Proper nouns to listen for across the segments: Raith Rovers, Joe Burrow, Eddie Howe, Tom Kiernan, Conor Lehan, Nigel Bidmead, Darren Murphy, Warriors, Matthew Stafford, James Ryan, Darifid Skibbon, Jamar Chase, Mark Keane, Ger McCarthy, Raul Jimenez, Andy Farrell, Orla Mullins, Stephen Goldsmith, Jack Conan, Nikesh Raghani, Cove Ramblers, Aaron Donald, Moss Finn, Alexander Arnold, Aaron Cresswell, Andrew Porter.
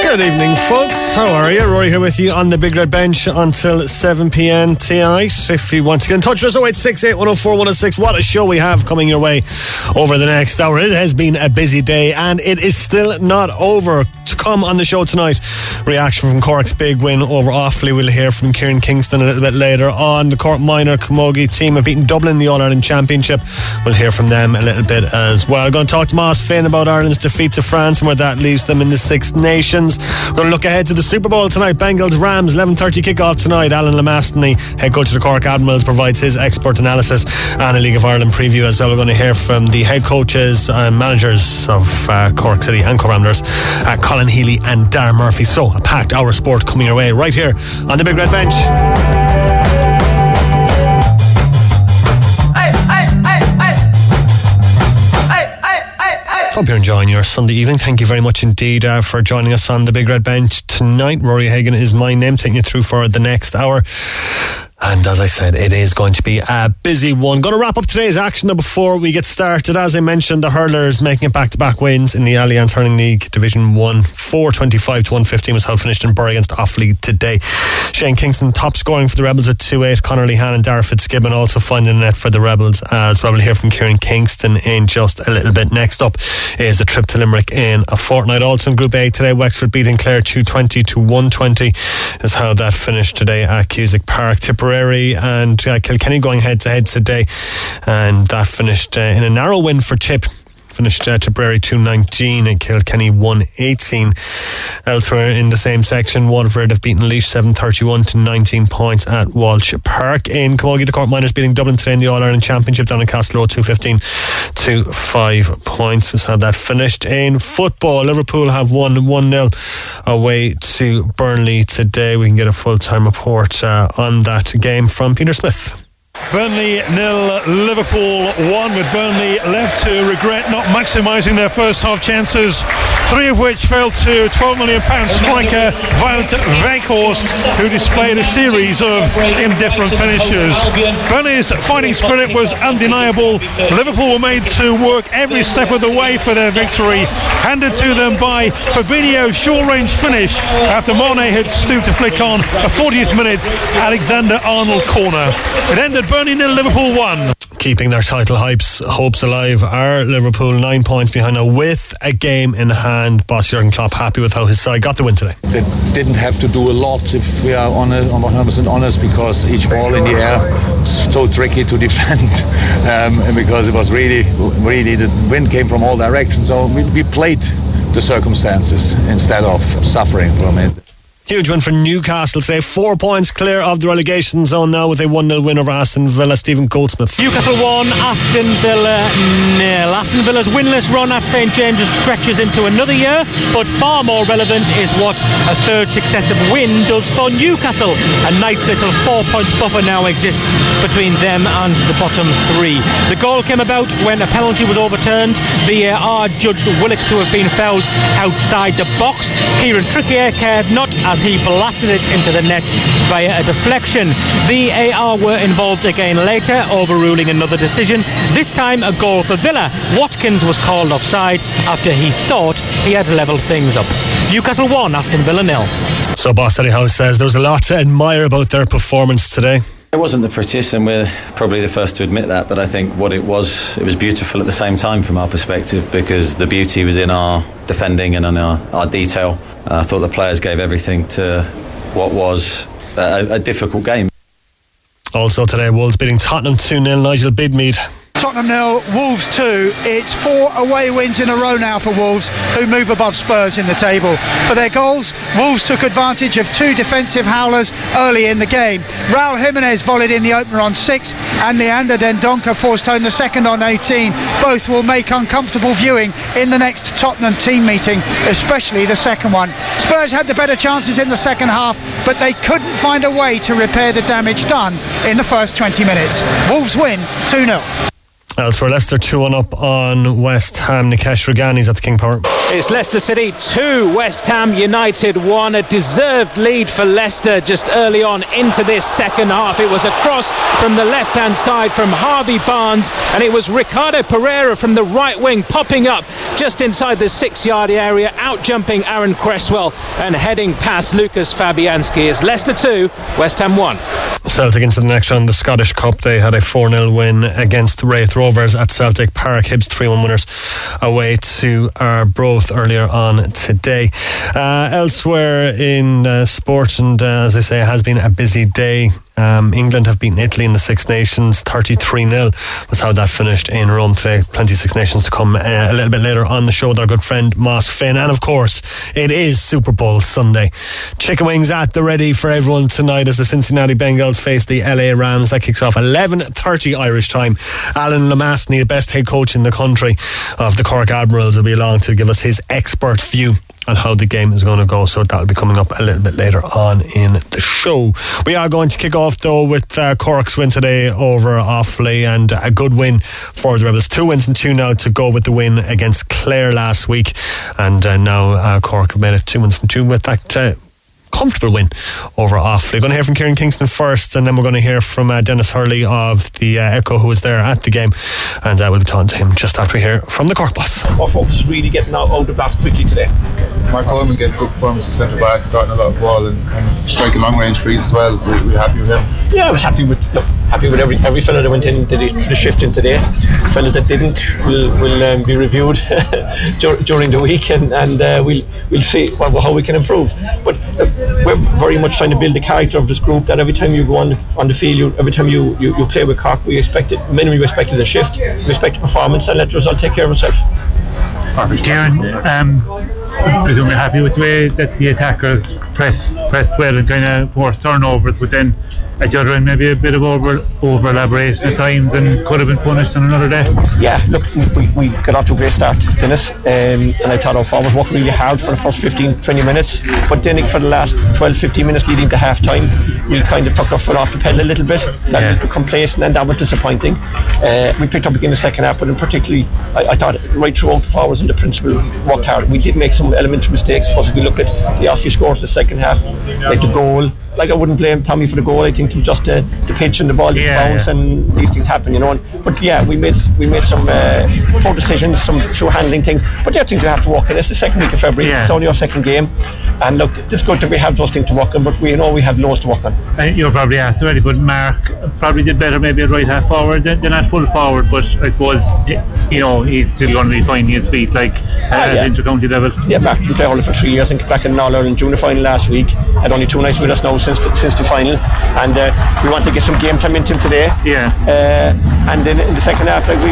Good evening, folks. How are you? Rory here with you on the Big Red Bench until 7pm tonight. If you want to get in touch with us, 0868104106. What a show we have coming your way over the next hour. It has been a busy day and it is still not over. To come on the show tonight, reaction from Cork's big win over Offaly. We'll hear from Kieran Kingston a little bit later on. The Cork minor Camogie team have beaten Dublin in the All-Ireland Championship. We'll hear from them a little bit as well. Going to talk to Moss Finn about Ireland's defeat to France and where that leaves them in the Six Nations. We're going to look ahead to the Super Bowl tonight. Bengals-Rams, 11:30 kickoff tonight. Alan Lomasney, head coach of the Cork Admirals, provides his expert analysis and a League of Ireland preview as well. We're going to hear from the head coaches and managers of Cork City and Cork Ramblers, Colin Healy and Darren Murphy. So a packed hour of sport coming your way right here on the Big Red Bench. Hope you're enjoying your Sunday evening. Thank you very much indeed for joining us on the Big Red Bench tonight. Rory Hagan is my name, taking you through for the next hour. And as I said, it is going to be a busy one. Going to wrap up today's action though before we get started. As I mentioned, the hurlers making it back-to-back wins in the Alliance Hurling League Division 1. 425-115 was how finished in Bury against Offaly today. Shane Kingston top scoring for the Rebels with 2-8. Conor Lehan and Darifid Skibbon also finding the net for the Rebels as well. We'll hear from Kieran Kingston in just a little bit. Next up is a trip to Limerick in a fortnight. Also in Group A today, Wexford beating Clare 220-120 is how that finished today at Cusick Park. And Kilkenny going head-to-head today, and that finished in a narrow win for Tip. Finished Tipperary 219 and Kilkenny 118. Elsewhere in the same section, Waterford have beaten Laois 731-19 points at Walsh Park. In Camogie, the Cork Miners beating Dublin today in the All-Ireland Championship down in Castleroe 215-5 points was how that finished. In football, Liverpool have won 1-0 away to Burnley today. We can get a full-time report on that game from Peter Smith. Burnley 0, Liverpool 1, with Burnley left to regret not maximising their first half chances, three of which fell to £12 million striker Violet Weghorst, who displayed a series of indifferent finishes. Burnley's fighting spirit was undeniable. Liverpool were made to work every step of the way for their victory, handed to them by Fabinho's short-range finish after Mane had stooped to flick on a 40th minute Alexander Arnold corner. It ended Burnley 0, Liverpool 1. Keeping their title hopes alive are Liverpool, 9 points behind now with a game in hand. Boss Jürgen Klopp happy with how his side got the win today. They didn't have to do a lot, if we are 100% honest, because each ball in the air was so tricky to defend, and because it was really the wind came from all directions, so we played the circumstances instead of suffering from it. Huge win for Newcastle today. 4 points clear of the relegation zone now with a 1-0 win over Aston Villa. Stephen Goldsmith. Newcastle 1, Aston Villa 0. Aston Villa's winless run at St James's stretches into another year, but far more relevant is what a third successive win does for Newcastle. A nice little 4-point buffer now exists between them and the bottom three. The goal came about when a penalty was overturned. VAR judged Willock to have been fouled outside the box. Kieran Trichier cared not as he blasted it into the net via a deflection. VAR were involved again later, overruling another decision, this time a goal for Villa. Watkins was called offside after he thought he had levelled things up. Newcastle 1, Aston Villa 0. So boss Eddie Howe says there was a lot to admire about their performance today. It wasn't the prettiest, and we're probably the first to admit that, but I think what it was beautiful at the same time from our perspective, because the beauty was in our defending and in our detail. I thought the players gave everything to what was a difficult game. Also today, Wolves beating Tottenham 2-0, Nigel Bidmead. Tottenham 0, Wolves 2. It's 4 away wins in a row now for Wolves, who move above Spurs in the table. For their goals, Wolves took advantage of two defensive howlers early in the game. Raul Jimenez volleyed in the opener on 6 and Leander Dendonka forced home the second on 18. Both will make uncomfortable viewing in the next Tottenham team meeting, especially the second one. Spurs had the better chances in the second half, but they couldn't find a way to repair the damage done in the first 20 minutes. Wolves win 2-0. Elsewhere, Leicester 2-1 up on West Ham. Nikesh Raghani's at the King Power. It's Leicester City 2, West Ham United 1. A deserved lead for Leicester just early on into this second half. It was a cross from the left-hand side from Harvey Barnes, and it was Ricardo Pereira from the right wing popping up just inside the 6-yard area, out-jumping Aaron Cresswell and heading past Lucas Fabianski. It's Leicester 2, West Ham 1. Celtic into the next round, the Scottish Cup. They had a 4-0 win against Raith Rovers at Celtic Park. Hibs 3-1 winners away to Arbroath earlier on today. Elsewhere in sport, and as I say, it has been a busy day. England have beaten Italy in the Six Nations 33-0 was how that finished in Rome today. Plenty of Six Nations to come a little bit later on the show with our good friend Moss Finn, and of course it is Super Bowl Sunday. Chicken wings at the ready for everyone tonight as the Cincinnati Bengals face the LA Rams. That kicks off 11:30 Irish time. Alan Lomasney, the best head coach in the country of the Cork Admirals, will be along to give us his expert view on how the game is going to go, so that'll be coming up a little bit later on in the show. We are going to kick off though with Cork's win today over Offaly, and a good win for the Rebels. 2 wins and 2 now to go with the win against Clare last week, and now Cork have made it 2 wins from 2 with that comfortable win over Offaly. We're going to hear from Kieran Kingston first, and then we're going to hear from Dennis Hurley of the Echo, who was there at the game, and we'll be talking to him just after we hear from the Cork boss. Our focus is really getting out of that quickly today. Mark Coleman gave a good performance at centre back, got in a lot of ball and striking long range frees as well. Were you happy with him? Yeah, I was happy with every fella that went into the shift in today. The fellas that didn't will be reviewed during the week, and we'll see how we can improve. But we're very much trying to build the character of this group, that every time you go on the field, every time you play with Cork, we expect it. Minimum, we expected a shift, we expect performance, and let the result take care of itself. Perfect. Kieran, presumably happy with the way that the attackers pressed well and kind of forced turnovers, but then at the other end maybe a bit of over elaboration at times and could have been punished on another day. Yeah, look, we got off to a great start, Dennis, and I thought our forwards worked really hard for the first 15-20 minutes, but then for the last 12-15 minutes leading to half time we kind of took our foot off the pedal a little bit, that became complacent, and that was disappointing. We picked up again the second half, but in particularly I thought right through all the forwards and the principal worked hard. We did make some elementary mistakes, but if we look at the Offaly scores in the second half, like the goal, like I wouldn't blame Tommy for the goal. I think it was just the pitch and the ball bounce. And these things happen, you know. But yeah, we made some poor decisions, some show handling things. But there are things you have to work in. It's the second week of February. Yeah. It's only our second game, and look, it's good that we have those things to work on. But we know we have loads to work on. You're probably asked already, but Mark probably did better maybe at right half forward than at full forward. But I suppose you know he's still going to be finding his feet, like at intercounty level. Yeah, Mark played Orla for 3 years and back in an All-Ireland junior final last week. Had only 2 nights with us now since the final, and we want to get some game time into him today. Yeah. And then in the second half, like we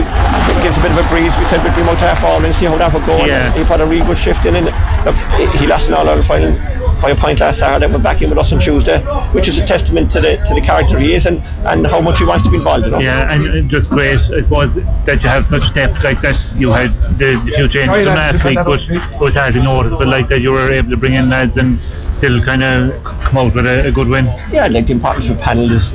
gave us a bit of a breeze. We said we'd bring him out to half forward and see how that would go. Yeah. And he put a really good shift in, and look, he lost an All-Ireland final by a point last Saturday, went back in with us on Tuesday, which is a testament to the character he is and how much he wants to be involved in it. Yeah, and just great, I suppose, that you have such depth like that. You had the few changes from last week, but it was hardly noticeable like that you were able to bring in lads and still kind of come out with a good win. Yeah, like the importance of the panel is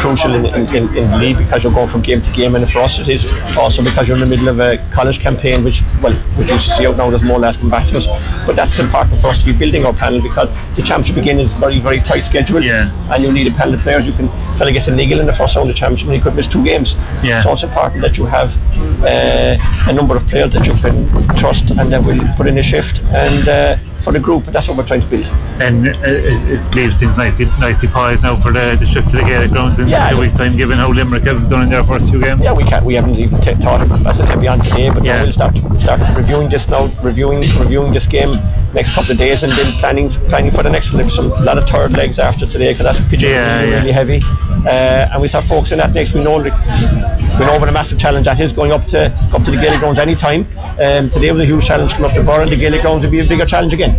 crucial in the league, because you're going from game to game, and for us it is also because you're in the middle of a college campaign, which we used to see out now. There's more lads come back to us, but that's important for us to be building our panel, because the championship again is very, very tight schedule, and you need a panel of players. You can fella gets an niggle in the first round of the championship and he could miss 2 games. Yeah. So it's important that you have a number of players that you can trust and that will put in a shift and for the group, that's what we're trying to build. And it leaves things nicely poised now for the shift to the Gaelic grounds in 2 weeks' time, given how Limerick haven't done in their first few games. Yeah, we haven't even thought about it, as I said, beyond today, but we'll start reviewing this now, reviewing this game next couple of days, and then planning for the next one. There's a lot of third legs after today, because that's pitch really heavy, and we start focusing on that next. We know what a massive challenge that is, going up to the Gaelic grounds any time. Today was a huge challenge coming up to Borough, and the Gaelic grounds will be a bigger challenge again.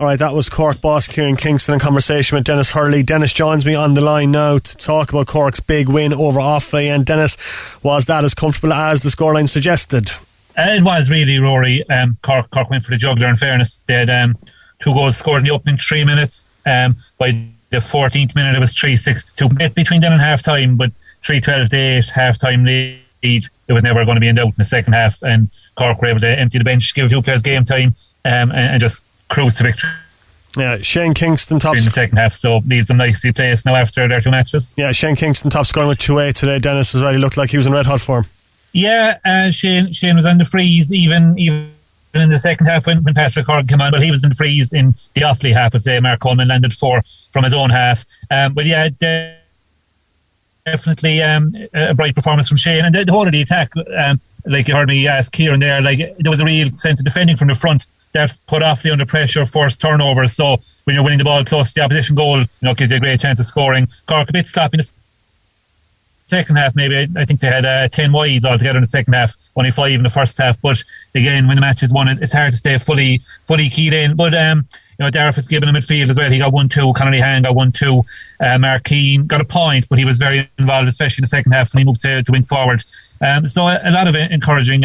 Alright, that was Cork boss Kieran Kingston in conversation with Dennis Hurley. Dennis joins me on the line now to talk about Cork's big win over Offaly. And Dennis, was that as comfortable as the scoreline suggested? It was really, Rory. Cork went for the jugular, in fairness. They had 2 goals scored in the opening 3 minutes. By the 14th minute, it was 3-6 to 2 between then and half time, but 3-12 to 8 half time lead. lead, there was never going to be in doubt in the second half, and Cork were able to empty the bench, give two players game time, and just cruise to victory. Yeah, Shane Kingston top in the second half, so leaves them nicely placed now after their two matches. Yeah, Shane Kingston top scoring with 2-8 today, Dennis, as well. He looked like he was in red hot form. Yeah, Shane was on the freeze even in the second half when Patrick Horgan came on, but he was in the freeze in the Offaly half, I say. Mark Coleman landed 4 from his own half, but yeah, definitely a bright performance from Shane, and the whole of the attack, like you heard me ask Kieran there, like there was a real sense of defending from the front that put Offaly under pressure, forced turnovers. So when you're winning the ball close to the opposition goal, gives you a great chance of scoring. Cork a bit sloppy in the second half, maybe. I think they had 10 wides altogether in the second half, only 5 in the first half. But again, when the match is won, it's hard to stay fully keyed in. But Darifid Skibbon in midfield as well. He got 1-2. Conor Lehan got 1-2. Mark Keane got a point, but he was very involved, especially in the second half, when he moved to wing forward. So a lot of encouraging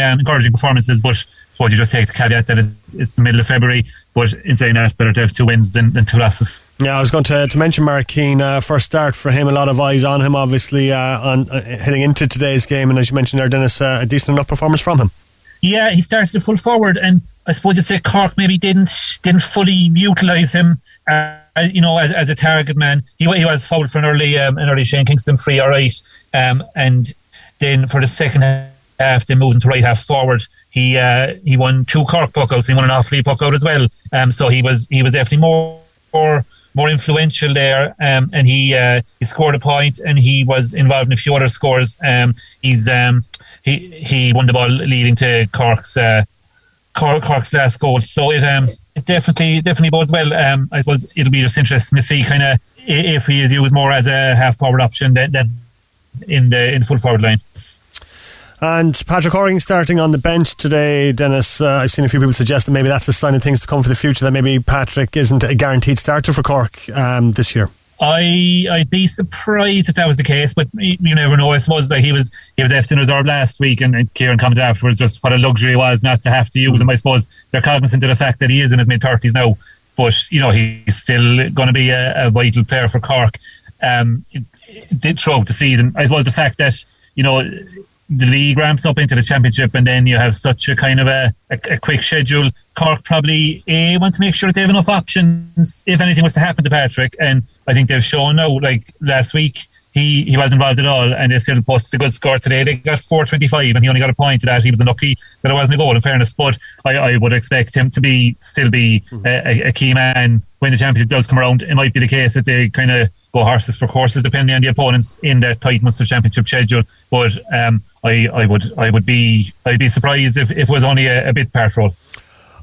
performances, but I suppose you just take the caveat that it's the middle of February. But in saying that, better to have 2 wins than 2 losses. Yeah, I was going to mention Mark Keane. First start for him, a lot of eyes on him, obviously, heading into today's game. And as you mentioned there, Dennis, a decent enough performance from him. Yeah, he started to full forward, and I suppose you'd say Cork maybe didn't fully utilise him, as a target man. He was fouled for an early Shane Kingston free, all right, and then for the second half, they moved into right half forward. He won 2 Cork puckouts. He won an Offaly puckout as well. So he was definitely more influential there, and he scored a point, and he was involved in a few other scores. He won the ball, leading to Cork's last goal. So it definitely bodes well. I suppose it'll be just interesting to see kind of if he is used more as a half forward option than in the full forward line. And Patrick Horgan starting on the bench today, Dennis. I've seen a few people suggest that maybe that's a sign of things to come for the future, that maybe Patrick isn't a guaranteed starter for Cork this year. I'd be surprised if that was the case, but you never know. I suppose that he was Efton reserve last week, and Kieran commented afterwards just what a luxury it was not to have to use him. I suppose they're cognizant of the fact that he is in his mid-30s now, but he's still going to be a vital player for Cork throughout the season. I suppose the fact that the league ramps up into the championship, and then you have such a kind of a quick schedule. Cork probably want to make sure that they have enough options if anything was to happen to Patrick, and I think they've shown now. Like last week, he wasn't involved at all, and they still posted a good score today. They got 4.25, and he only got a point to that. He was unlucky that it wasn't a goal, in fairness, but I would expect him to still be a key man when the championship does come around. It might be the case that they kind of go horses for courses, depending on the opponents in that tight Munster championship schedule. But I'd be surprised if it was only a bit part role.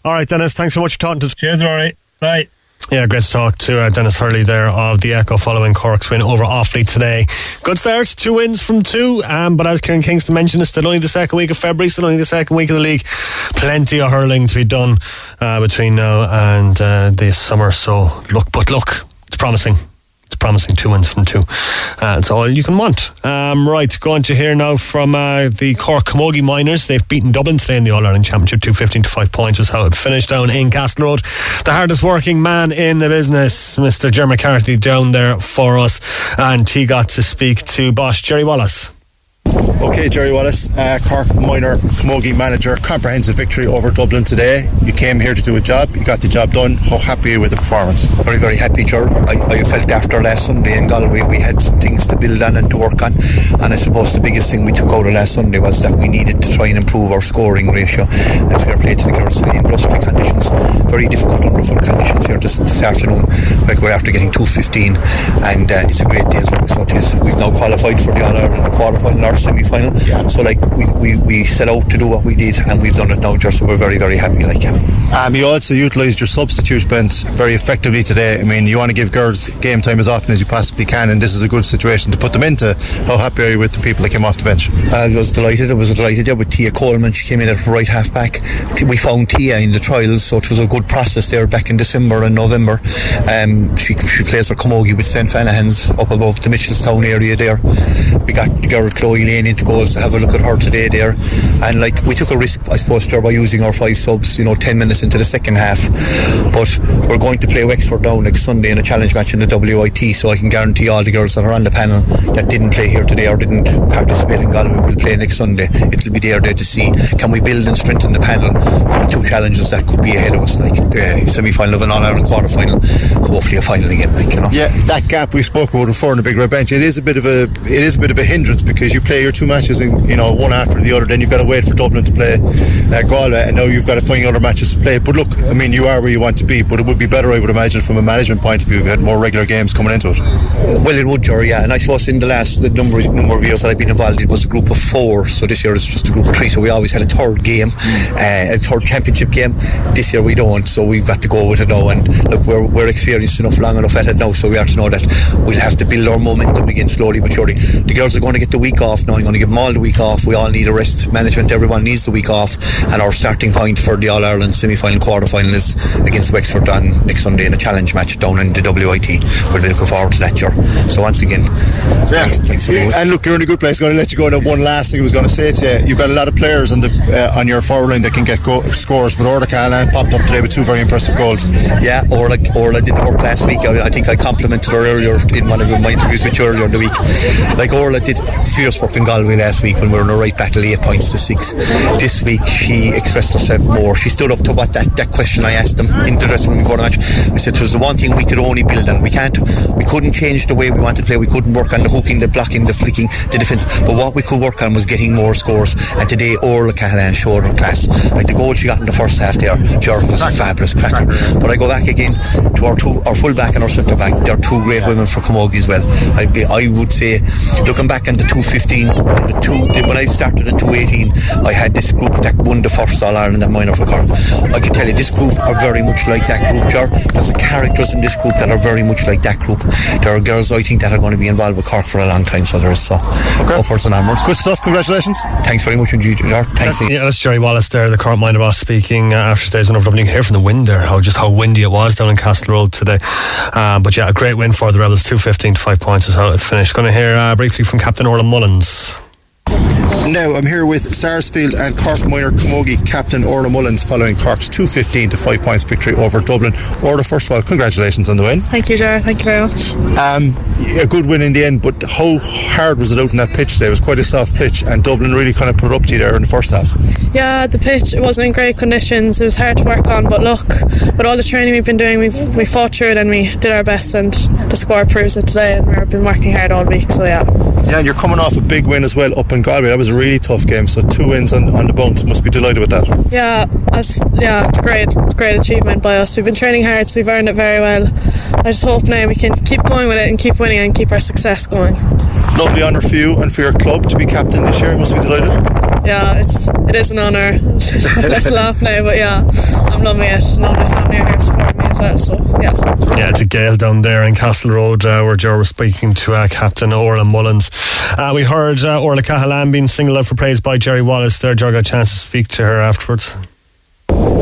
All right, Dennis, thanks so much for talking to us. Cheers, Rory. Bye. Yeah, great to talk to Dennis Hurley there of The Echo following Cork's win over Offaly today. Good start, 2 wins from 2, but as Kieran Kingston mentioned, it's still only the second week of February, still only the second week of the league. Plenty of hurling to be done between now and this summer, so look, it's promising. It's promising, 2 wins from 2. It's all you can want. Right, going to hear now from the Cork Camogie Miners. They've beaten Dublin today in the All-Ireland Championship. 2-15 to 5 points was how it finished down in Castle Road. The hardest working man in the business, Mr. Ger McCarthy, down there for us. And he got to speak to boss Gerry Wallace. Okay, Gerry Wallace, Cork Minor Camogie manager, comprehensive victory over Dublin today. You came here to do a job, you got the job done. How happy are you with the performance? Very, very happy, Ger. I felt after last Sunday in Galway we had some things to build on and to work on, and I suppose the biggest thing we took out of last Sunday was that we needed to try and improve our scoring ratio. And fair play to the girls today in blustery conditions, very difficult underfoot conditions here this afternoon. Like we're after getting 2.15, and it's a great day's work. So we've now qualified for the All-Ireland quarterfinal or semi-final. Yeah. So we set out to do what we did, and we've done it now, Jess, so we're very, very happy. You also utilised your substitute bench very effectively today. I mean, you want to give girls game time as often as you possibly can, and this is a good situation to put them into. How happy are you with the people that came off the bench? I was delighted with Tia Coleman. She came in at right half back. We found Tia in the trials, so it was a good process there back in December and November. She plays her camogie with St Fanahan's up above the Mitchelstown area there. We got the girl Chloe Raghani to go have a look at her today there. And like, we took a risk, I suppose, by using our five subs, you know, 10 minutes into the second half. But we're going to play Wexford now next Sunday in a challenge match in the WIT, so I can guarantee all the girls that are on the panel that didn't play here today or didn't participate in Galway will play next Sunday. It'll be there to see, can we build and strengthen the panel for the two challenges that could be ahead of us, like the semi-final of an All-Ireland quarter-final, hopefully a final again, like, you know. Yeah, that gap we spoke about before in the Big Red Bench, it is a bit of a hindrance, because you play your two matches in, you know, one after the other, then you've got to wait for Dublin to play Galway, and now you've got to find other matches to play. But look, I mean, you are where you want to be, but it would be better, I would imagine, from a management point of view, if you had more regular games coming into it. Well, it would, Gerry, yeah. And I suppose in the number of years that I've been involved, it was a group of four, so this year it's just a group of three, so we always had a third game, a third championship game. This year we don't, so we've got to go with it now, and look, we're experienced enough, long enough at it now, so we are to know that we'll have to build our momentum again slowly but surely. The girls are going to get the week off now. I'm going to give them all the week off. We all need a rest. Management, everyone needs the week off, and our starting point for the All-Ireland semi-final, quarter-final is against Wexford on next Sunday in a challenge match down in the WIT. We're looking forward to that, Ger. So once again, thanks everyone. And look, you're in a good place. I'm going to let you go. And one last thing I was going to say to you, you've got a lot of players on your forward line that can get scores, but Orla Cahalan popped up today with two very impressive goals. Yeah, Orla did the work last week. I think I complimented her earlier in one of my interviews with you earlier in the week. Like, Orla did fierce work in Galway last week when we were in a right battle, 8 points to 6. This week she expressed herself more. She stood up to what that question I asked them in the dressing room before the match. I said it was the one thing we could only build on. We couldn't change the way we wanted to play. We couldn't work on the hooking, the blocking, the flicking, the defence, but what we could work on was getting more scores. And today Orla Cahalan showed her class. Like, the goal she got in the first half there, Jordan, was fabulous, cracking. But I go back again to our full back and our centre back. They're two great women for Camogie as well. I would say, looking back on the 2015 and the when I started in 2018, I had this group that won the first All-Ireland and minor for Cork. I can tell you this group are very much like that group, Ger. There's characters in this group that are very much like that group. There are girls, I think, that are going to be involved with Cork for a long time, so there is, so okay, upwards and onwards. Good stuff, congratulations. Thanks very much indeed, Ger. Thanks. Yeah, that's Gerry Wallace there, the Cork minor boss, speaking after today's win over Dublin. You can hear from the wind there how windy it was down in Castle Road today, but yeah, a great win for the Rebels, 2-15 to 5 points is how it finished. Going to hear briefly from Captain Orla Mullins. Now I'm here with Sarsfield and Cork minor Camogie captain Orla Mullins following Cork's 2-15 to 5 points victory over Dublin. Orla, first of all, congratulations on the win. Thank you, Ger. Thank you very much. A good win in the end, but how hard was it out on that pitch today? It was quite a soft pitch, and Dublin really kind of put up to you there in the first half. Yeah, the pitch, it wasn't in great conditions. It was hard to work on, but look, with all the training we've been doing, we fought through it and we did our best, and the score proves it today, and we've been working hard all week, so yeah. Yeah, and you're coming off a big win as well up in Galway. That was a really tough game, so 2 wins on the bounce. Must be delighted with that. Yeah, it's a great achievement by us. We've been training hard, so we've earned it very well. I just hope now we can keep going with it and keep winning and keep our success going. Lovely honour for you and for your club to be captain this year. You must be delighted. Yeah, it is an honour. Let's laugh now, but yeah, I'm loving it, and all my family are here supporting me as well, so yeah. Yeah, it's a gale down there in Castle Road where Joe was speaking to Captain Orla Mullins. We heard Orla Cahalan being singled out for praise by Gerry Wallace there. Joe got a chance to speak to her afterwards.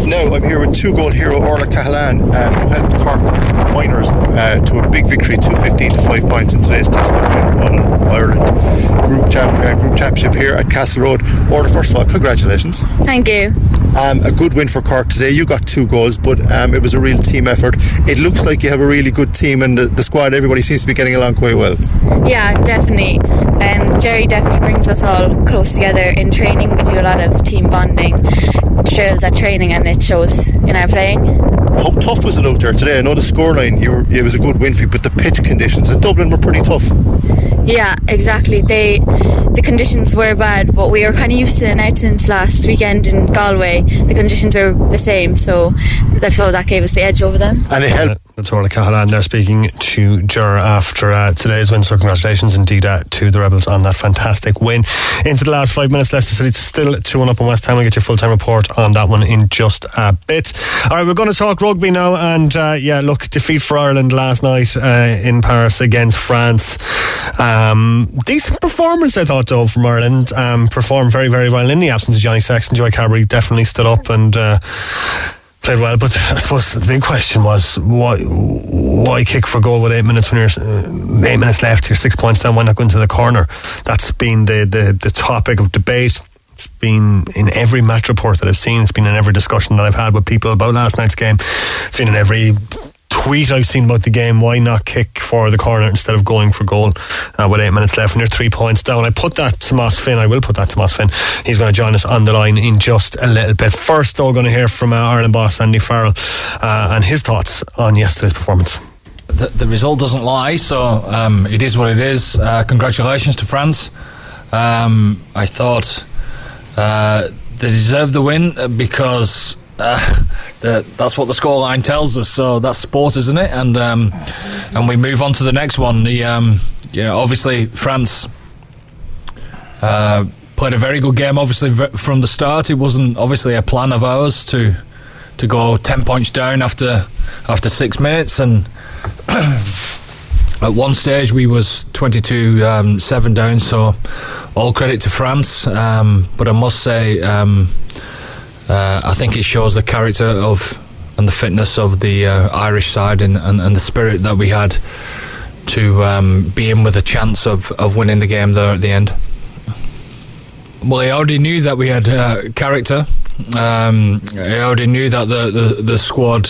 Now I'm here with 2-goal hero Orla Cahalan, who helped Cork minors to a big victory, 2-15 to 5 points in today's Tesco Ireland group championship here at Castle Road. Orla, first of all, congratulations. Thank you. A good win for Cork today. You got 2 goals, but it was a real team effort. It looks like you have a really good team, and the squad, everybody seems to be getting along quite well. Yeah, definitely. Gerry definitely brings us all close together in training. We do a lot of team bonding drills at training, and it shows in our playing. How tough was it out there today? I know the scoreline, it was a good win for you, but the pitch conditions at Dublin were pretty tough. Yeah, exactly. The conditions were bad, but we were kind of used to it now. Since last weekend in Galway, the conditions were the same, so I suppose that gave us the edge over them. And it helped. That's Orla Cahalan there speaking to Ger after today's win, so congratulations indeed to the Rebels on that fantastic win. Into the last 5 minutes, Leicester City still 2-1 up on West Ham. We'll get your full-time report on that one in just a bit. Alright, we're going to talk rugby now, and defeat for Ireland last night in Paris against France. Decent performance, I thought, though, from Ireland. Performed very, very well in the absence of Johnny Sexton. Joey Carbery definitely stood up and played well, but I suppose the big question was why kick for goal with 8 minutes when you're 8 minutes left, you're 6 points down, why not go into the corner? That's been the topic of debate. It's been in every match report that I've seen. It's been in every discussion that I've had with people about last night's game. It's been in every tweet I've seen about the game. Why not kick for the corner instead of going for goal with 8 minutes left and you're 3 points down? I put that to Moss Finn. I will put that to Moss Finn. He's going to join us on the line in just a little bit. First though, going to hear from Ireland boss Andy Farrell and his thoughts on yesterday's performance. The result doesn't lie, so it is what it is. Congratulations to France. I thought they deserved the win because that's what the scoreline tells us. So that's sport, isn't it? And we move on to the next one. Obviously France played a very good game. Obviously from the start, it wasn't obviously a plan of ours to go 10 points down after 6 minutes. And at one stage we was 22-7 down. So all credit to France. But I must say, I think it shows the character of and the fitness of the Irish side and the spirit that we had to be in with a chance of winning the game there at the end. Well, I already knew that we had character. I already knew that the squad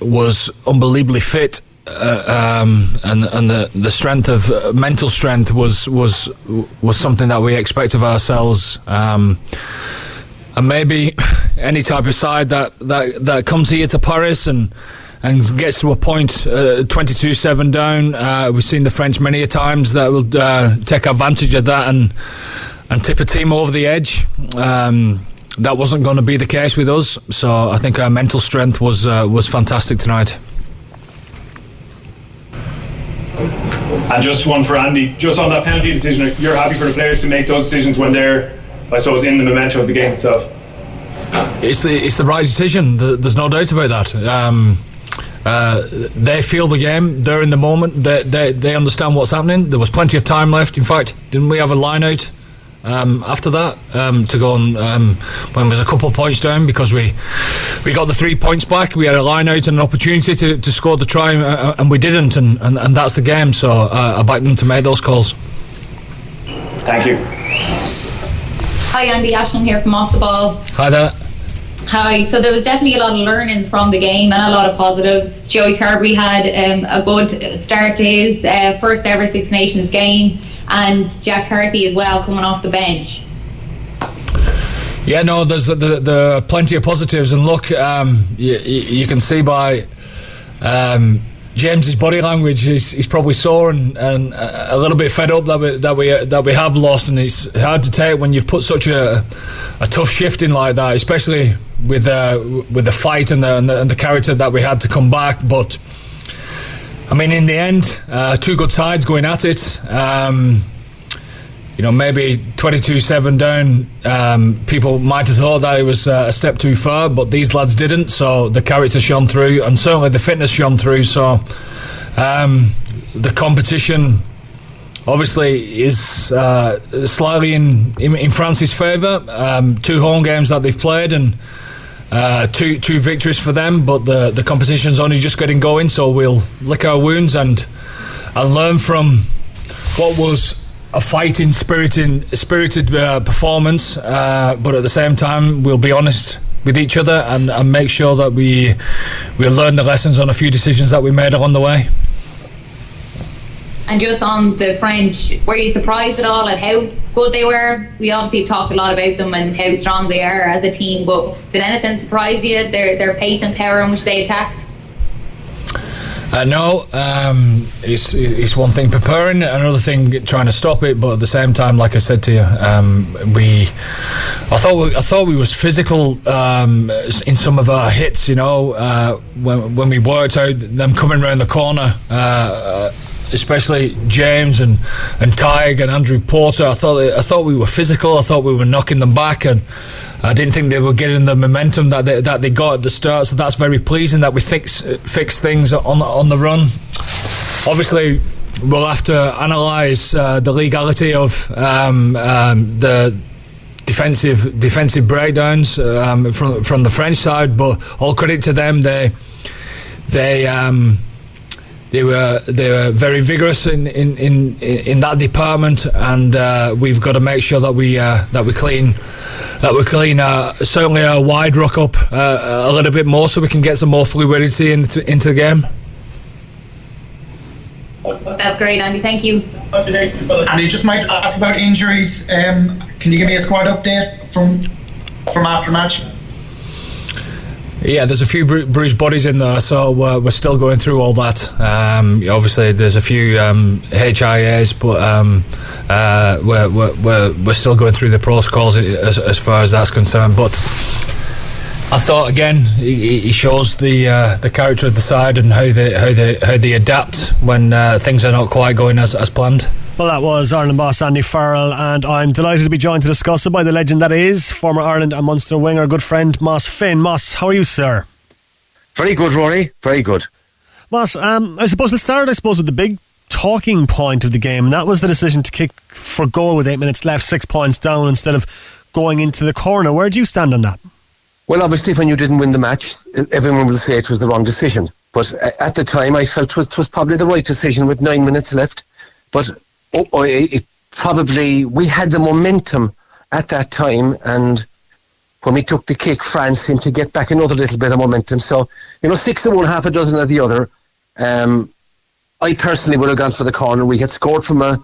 was unbelievably fit. And the strength of mental strength was something that we expect of ourselves, and maybe any type of side that comes here to Paris and gets to a point 22-7 down. We've seen the French many a times that will take advantage of that and tip a team over the edge. That wasn't going to be the case with us, so I think our mental strength was fantastic tonight. And just one for Andy, just on that penalty decision, you're happy for the players to make those decisions when they're, I suppose, in the momentum of the game itself? It's the right decision, there's no doubt about that. They feel the game, they're in the moment, they understand what's happening. There was plenty of time left. In fact, didn't we have a line out after that to go on when there was a couple of points down, because we got the 3 points back, we had a line out and an opportunity to score the try, and we didn't, and that's the game. So I back them to make those calls. Thank you. Hi Andy, Ashton here from Off The Ball. Hi there. Hi. So there was definitely a lot of learnings from the game and a lot of positives. Joey Carbery had a good start to his first ever Six Nations game, and Jack Harthy as well coming off the bench. Yeah, no, there are plenty of positives, and look, you can see by James's body language, he's probably sore and a little bit fed up that we have lost, and it's hard to take when you've put such a tough shift in like that, especially with the fight and the character that we had to come back. But I mean, in the end, two good sides going at it. Maybe 22-7 down, people might have thought that it was a step too far, but these lads didn't, so the character shone through, and certainly the fitness shone through. So the competition obviously is slightly in France's favour. Two home games that they've played, and two victories for them, but the competition's only just getting going, so we'll lick our wounds and learn from what was a fighting, spirited performance, but at the same time we'll be honest with each other and make sure that we'll learn the lessons on a few decisions that we made along the way. And just on the French, were you surprised at all at how good they were? We obviously talked a lot about them and how strong they are as a team, but did anything surprise you, their pace and power in which they attacked? No, it's one thing preparing, another thing trying to stop it, but at the same time, like I said to you, I thought we was physical in some of our hits, when we worked out them coming around the corner, especially James and Tig and Andrew Porter. I thought we were physical. I thought we were knocking them back, and I didn't think they were getting the momentum that they got at the start. So that's very pleasing that we fix things on the run. Obviously, we'll have to analyse the legality of defensive breakdowns from the French side, but all credit to them. They were very vigorous in that department, and we've got to make sure that we clean certainly our wide ruck up a little bit more, so we can get some more fluidity into the game. That's great, Andy. Thank you. Andy, just might ask about injuries. Can you give me a squad update from after match? Yeah, there's a few bruised bodies in there, so we're still going through all that. Obviously, there's a few HIAs, but we're still going through the protocols as far as that's concerned. But I thought again, he shows the character of the side and how they adapt when things are not quite going as planned. Well, that was Ireland boss Andy Farrell, and I'm delighted to be joined to discuss it by the legend that is former Ireland and Munster winger, good friend Moss Finn. Moss, how are you, sir? Very good, Rory. Very good. Moss, I suppose we'll start, with the big talking point of the game, and that was the decision to kick for goal with 8 minutes left, 6 points down, instead of going into the corner. Where do you stand on that? Well, obviously, when you didn't win the match, everyone will say it was the wrong decision. But at the time, I felt it was probably the right decision with 9 minutes left. But we had the momentum at that time, and when we took the kick, France seemed to get back another little bit of momentum. So, six of one, half a dozen of the other. I personally would have gone for the corner. We had scored from a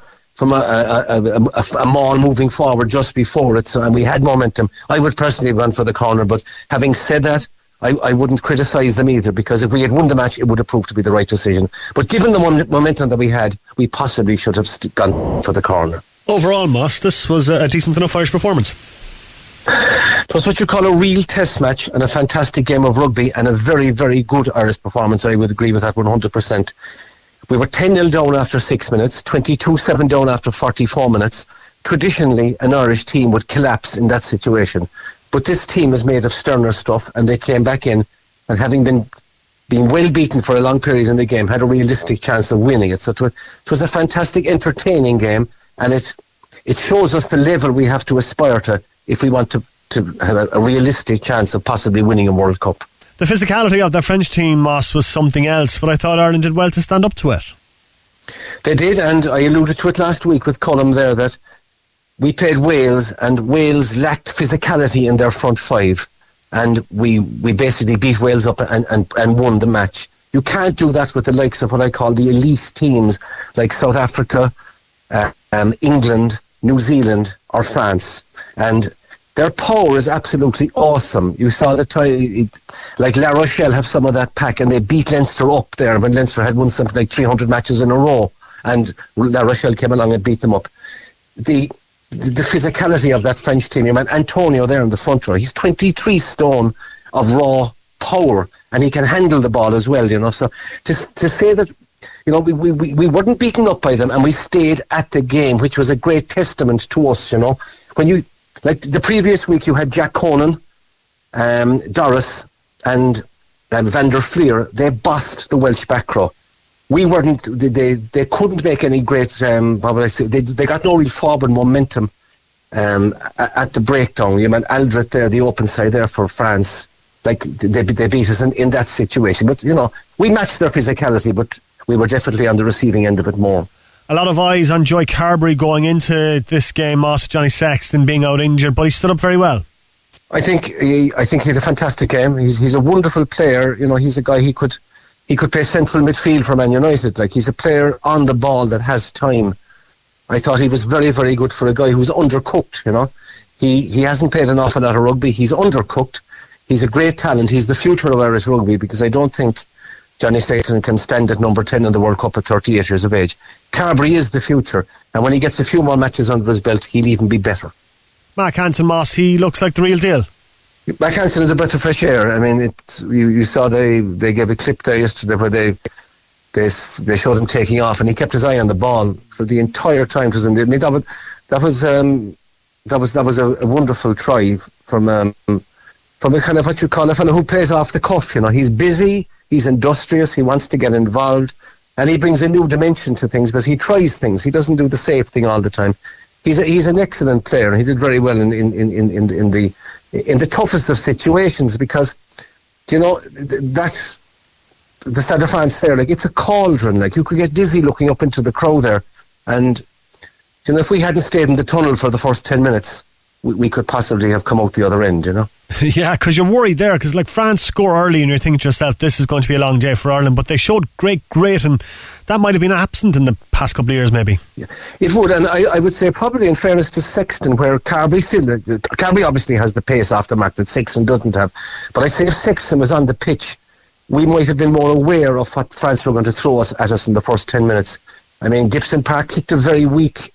maul moving forward just before it, so, and we had momentum. I would personally have gone for the corner, but having said that, I wouldn't criticise them either, because if we had won the match, it would have proved to be the right decision. But given the momentum that we had, we possibly should have gone for the corner. Overall, Moss, this was a decent enough Irish performance. It was what you call a real test match, and a fantastic game of rugby, and a very, very good Irish performance. I would agree with that 100%. We were 10-0 down after 6 minutes, 22-7 down after 44 minutes. Traditionally, an Irish team would collapse in that situation. But this team is made of sterner stuff, and they came back in, and having been well beaten for a long period in the game, had a realistic chance of winning it. So it was a fantastic, entertaining game, and it shows us the level we have to aspire to if we want to have a realistic chance of possibly winning a World Cup. The physicality of that French team, Moss, was something else, but I thought Ireland did well to stand up to it. They did, and I alluded to it last week with Colin there, that we played Wales, and Wales lacked physicality in their front five, and we basically beat Wales up and won the match. You can't do that with the likes of what I call the elite teams, like South Africa, England, New Zealand or France, and their power is absolutely awesome. You saw the time, like La Rochelle have some of that pack, and they beat Leinster up there when Leinster had won something like 300 matches in a row, and La Rochelle came along and beat them up. The physicality of that French team, your man Antonio there in the front row, he's 23 stone of raw power, and he can handle the ball as well, So to say that, we weren't beaten up by them, and we stayed at the game, which was a great testament to us, When you... Like the previous week, you had Jack Conan, Doris, and Van der Fleer. They bossed the Welsh back row. We weren't. They couldn't make any great. They got no real forward momentum at the breakdown. You mean Aldred there, the open side there for France. Like they beat us in that situation. But we matched their physicality, but we were definitely on the receiving end of it more. A lot of eyes on Joey Carbery going into this game, Moss, Johnny Sexton being out injured, but he stood up very well. I think he had a fantastic game. He's a wonderful player. He's a guy he could play central midfield for Man United. Like, he's a player on the ball that has time. I thought he was very, very good for a guy who's undercooked. He hasn't played an awful lot of rugby. He's undercooked. He's a great talent. He's the future of Irish rugby, because I don't think Johnny Sexton can stand at number 10 in the World Cup at 38 years of age. Carbery is the future, and when he gets a few more matches under his belt, he'll even be better. Mark Hansen, Moss, he looks like the real deal. Mark Hansen is a breath of fresh air. I mean, you saw they gave a clip there yesterday where they showed him taking off, and he kept his eye on the ball for the entire time. It was in the, I mean, that was a wonderful try from a kind of what you call a fellow who plays off the cuff. He's busy. He's industrious, he wants to get involved, and he brings a new dimension to things because he tries things. He doesn't do the safe thing all the time. he's an excellent player, and he did very well in the toughest of situations, because, you know, that's the Stade de France there. Like, it's a cauldron. Like, you could get dizzy looking up into the crowd there. And, you know, if we hadn't stayed in the tunnel for the first 10 minutes, we could possibly have come out the other end, you know? Yeah, because you're worried there, because, like, France score early and you're thinking to yourself, this is going to be a long day for Ireland, but they showed great grit, and that might have been absent in the past couple of years, maybe. Yeah, it would, and I would say probably in fairness to Sexton, where Carbery obviously has the pace off the mark that Sexton doesn't have, but I say if Sexton was on the pitch, we might have been more aware of what France were going to throw at us in the first 10 minutes. I mean, Gibson Park kicked a very weak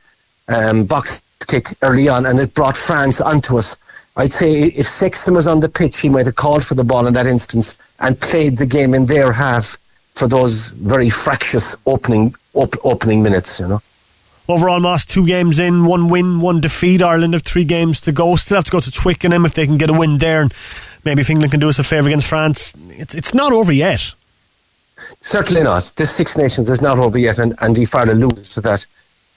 box kick early on, and it brought France onto us. I'd say if Sexton was on the pitch, he might have called for the ball in that instance and played the game in their half for those very fractious opening minutes, you know. Overall, Moss, 2 games in, 1 win, 1 defeat. Ireland have 3 games to go. Still have to go to Twickenham if they can get a win there, and maybe if England can do us a favour against France. It's not over yet. Certainly not. This Six Nations is not over yet, and Andy Farrell alludes to that.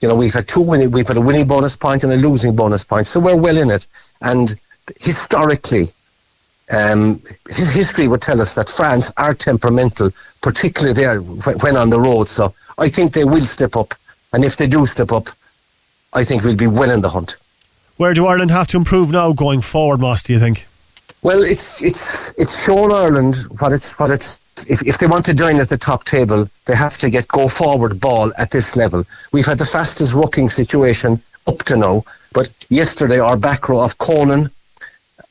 You know, we've had a winning bonus point and a losing bonus point, so we're well in it. And historically, his history would tell us that France are temperamental, particularly there when on the road. So I think they will step up, and if they do step up, I think we'll be well in the hunt. Where do Ireland have to improve now going forward, Moss, do you think? Well, it's shown Ireland what it's. If they want to dine at the top table, they have to get go forward ball at this level. We've had the fastest rucking situation up to now, but yesterday our back row of Conan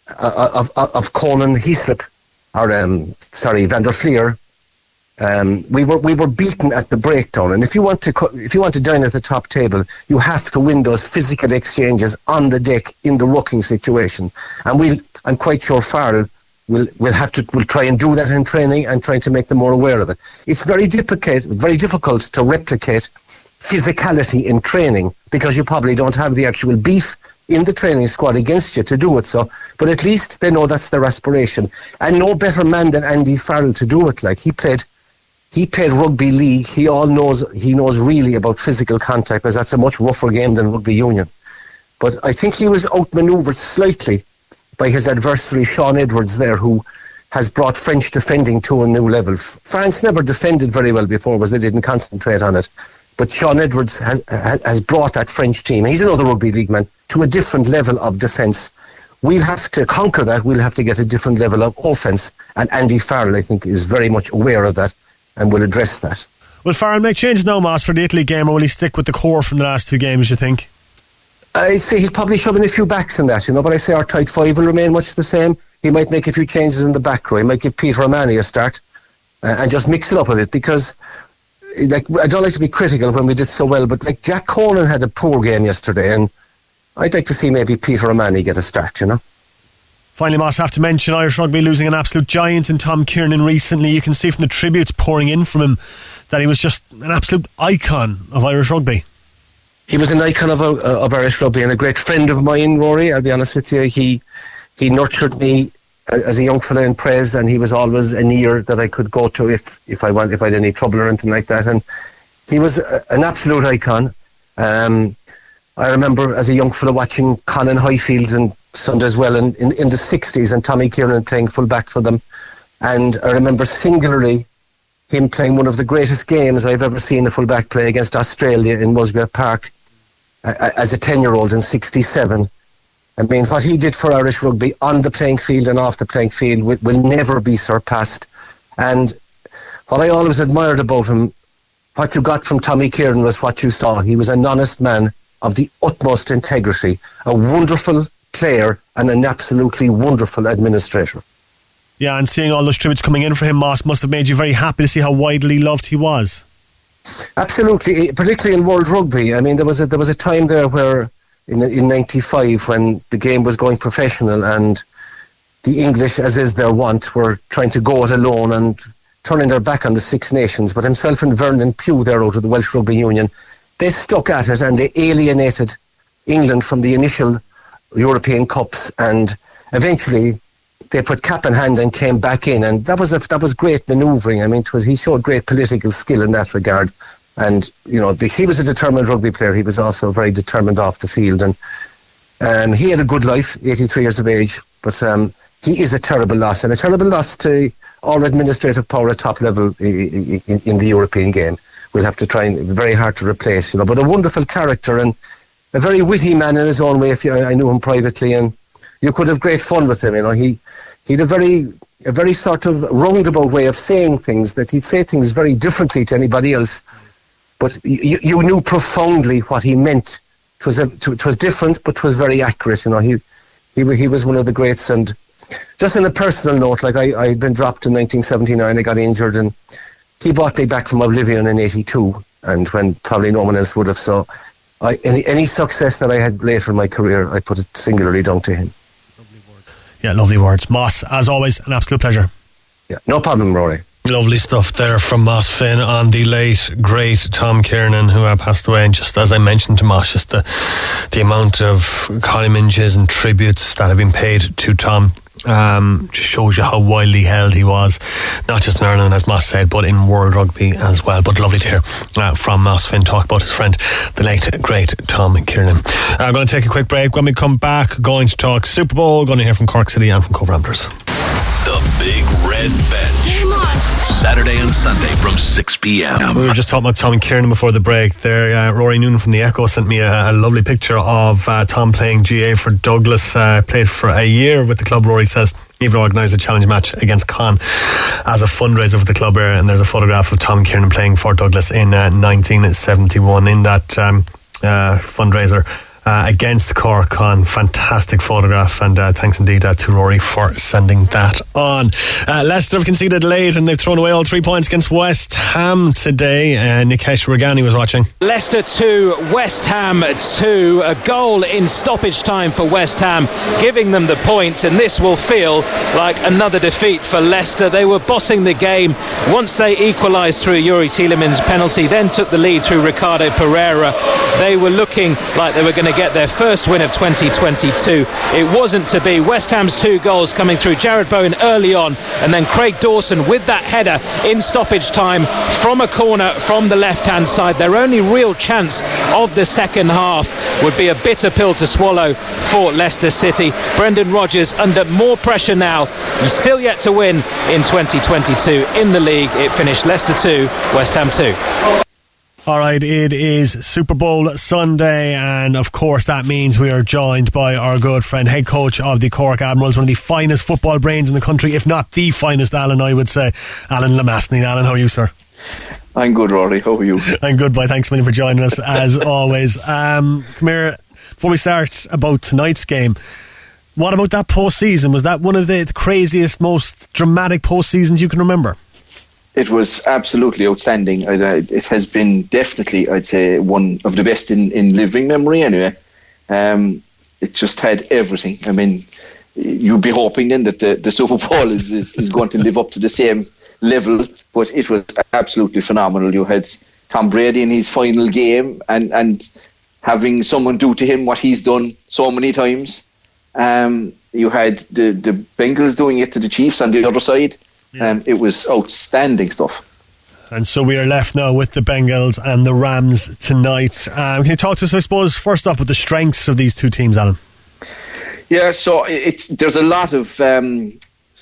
Heaslip, or Van der Fleer, we were beaten at the breakdown. And if you want to dine at the top table, you have to win those physical exchanges on the deck in the rucking situation. And I'm quite sure Farrell We'll try and do that in training, and trying to make them more aware of it. It's very difficult to replicate physicality in training, because you probably don't have the actual beef in the training squad against you to do it. So, but at least they know that's their aspiration, and no better man than Andy Farrell to do it. Like, he played rugby league. He knows really about physical contact, because that's a much rougher game than rugby union. But I think he was outmanoeuvred slightly by his adversary Sean Edwards there, who has brought French defending to a new level. France never defended very well before, because they didn't concentrate on it, but Sean Edwards has brought that French team, he's another rugby league man, to a different level of defence. We'll have to conquer that, we'll have to get a different level of offence, and Andy Farrell, I think, is very much aware of that and will address that. Will Farrell make changes now, Moss, for the Italy game, or will he stick with the core from the last 2 games, you think? I say he'll probably shove in a few backs in that, you know, but I say our tight five will remain much the same. He might make a few changes in the back row. He might give Peter O'Mahony a start and just mix it up a bit, because, like, I don't like to be critical when we did so well, but, like, Jack Conan had a poor game yesterday, and I'd like to see maybe Peter O'Mahony get a start, you know. Finally, Moss, have to mention Irish rugby losing an absolute giant in Tom Kiernan recently. You can see from the tributes pouring in from him that he was just an absolute icon of Irish rugby. He was an icon of Irish rugby, and a great friend of mine, Rory. I'll be honest with you, he nurtured me as a young fella in Prez, and he was always an ear that I could go to if I had any trouble or anything like that. And he was an absolute icon. I remember as a young fella watching Colin Highfield and Sunday's well in the 60s, and Tommy Kiernan playing fullback for them. And I remember singularly him playing one of the greatest games I've ever seen a fullback play against Australia in Musgrave Park as a 10-year-old in 1967. I mean, what he did for Irish rugby on the playing field and off the playing field will never be surpassed. And what I always admired about him, what you got from Tommy Kieran was what you saw. He was an honest man of the utmost integrity, a wonderful player and an absolutely wonderful administrator. Yeah, and seeing all those tributes coming in for him, Moss, must have made you very happy to see how widely loved he was. Absolutely, particularly in world rugby. I mean, there was a time there where in 1995, when the game was going professional, and the English, as is their wont, were trying to go it alone and turning their back on the Six Nations. But himself and Vernon Pugh there out of the Welsh Rugby Union, they stuck at it, and they alienated England from the initial European Cups, and eventually they put cap in hand and came back in, and that was great manoeuvring. I mean, he showed great political skill in that regard, And, you know, he was a determined rugby player. He was also very determined off the field. And he had a good life, 83 years of age. But he is a terrible loss, and a terrible loss to all administrative power at top level in the European game. We'll have to try and very hard to replace, you know, but a wonderful character and a very witty man in his own way. If you, I knew him privately, and you could have great fun with him. You know, he had a very sort of roundabout way of saying things, that he'd say things very differently to anybody else, but you knew profoundly what he meant. It was different, but it was very accurate. You know, he was one of the greats. And just on a personal note, like I had been dropped in 1979, I got injured, and he brought me back from oblivion in 82, and when probably no one else would have. So any success that I had later in my career, I put it singularly down to him. Lovely words, Moss. As always, an absolute pleasure. Yeah, no problem, Rory. Lovely stuff there from Moss Finn on the late, great Tom Kiernan, who passed away. And just as I mentioned to Moss, just the amount of columns and tributes that have been paid to Tom just shows you how widely held he was, not just in Ireland, as Moss said, but in world rugby as well. But lovely to hear from Moss Finn talk about his friend, the late great Tom Kiernan. I'm going to take a quick break. When we come back, going to talk Super Bowl, going to hear from Cork City and from Cove Ramblers. The Big Red Bet, Game On, Saturday and Sunday from 6pm. We were just talking about Tom Kiernan before the break there. Rory Noonan from The Echo sent me a lovely picture of Tom playing GA for Douglas. Played for a year with the club, Rory says. Even organised a challenge match against Con as a fundraiser for the club here, and there's a photograph of Tom Kiernan playing for Douglas in 1971 in that fundraiser against Cork on. Fantastic photograph, and thanks indeed to Rory for sending that on. Leicester have conceded late and they've thrown away all 3 points against West Ham today. Nikesh Raghani was watching. Leicester 2, West Ham 2. A goal in stoppage time for West Ham, giving them the point, and this will feel like another defeat for Leicester. They were bossing the game once they equalised through Youri Tielemans' penalty, then took the lead through Ricardo Pereira. They were looking like they were going to get their first win of 2022. It wasn't to be. West Ham's two goals coming through Jared Bowen early on, and then Craig Dawson with that header in stoppage time from a corner from the left-hand side. Their only real chance of the second half would be a bitter pill to swallow for Leicester City. Brendan Rodgers under more pressure now. He's still yet to win in 2022 in the league. It finished Leicester 2, West Ham 2. Alright, it is Super Bowl Sunday, and of course that means we are joined by our good friend, head coach of the Cork Admirals, one of the finest football brains in the country, if not the finest, Alan, I would say, Alan Lomasney. Alan, how are you, sir? I'm good, Rory, how are you? I'm good, boy, thanks many for joining us, as always. Come here, before we start about tonight's game, what about that post-season? Was that one of the craziest, most dramatic post-seasons you can remember? It was absolutely outstanding. It has been definitely, I'd say, one of the best in living memory anyway. It just had everything. I mean, you'd be hoping then that the Super Bowl is going to live up to the same level, but it was absolutely phenomenal. You had Tom Brady in his final game and having someone do to him what he's done so many times. You had the Bengals doing it to the Chiefs on the other side. Yeah. It was outstanding stuff. And so we are left now with the Bengals and the Rams tonight. Can you talk to us, I suppose, first off, with the strengths of these two teams, Alan? Yeah, so there's a lot of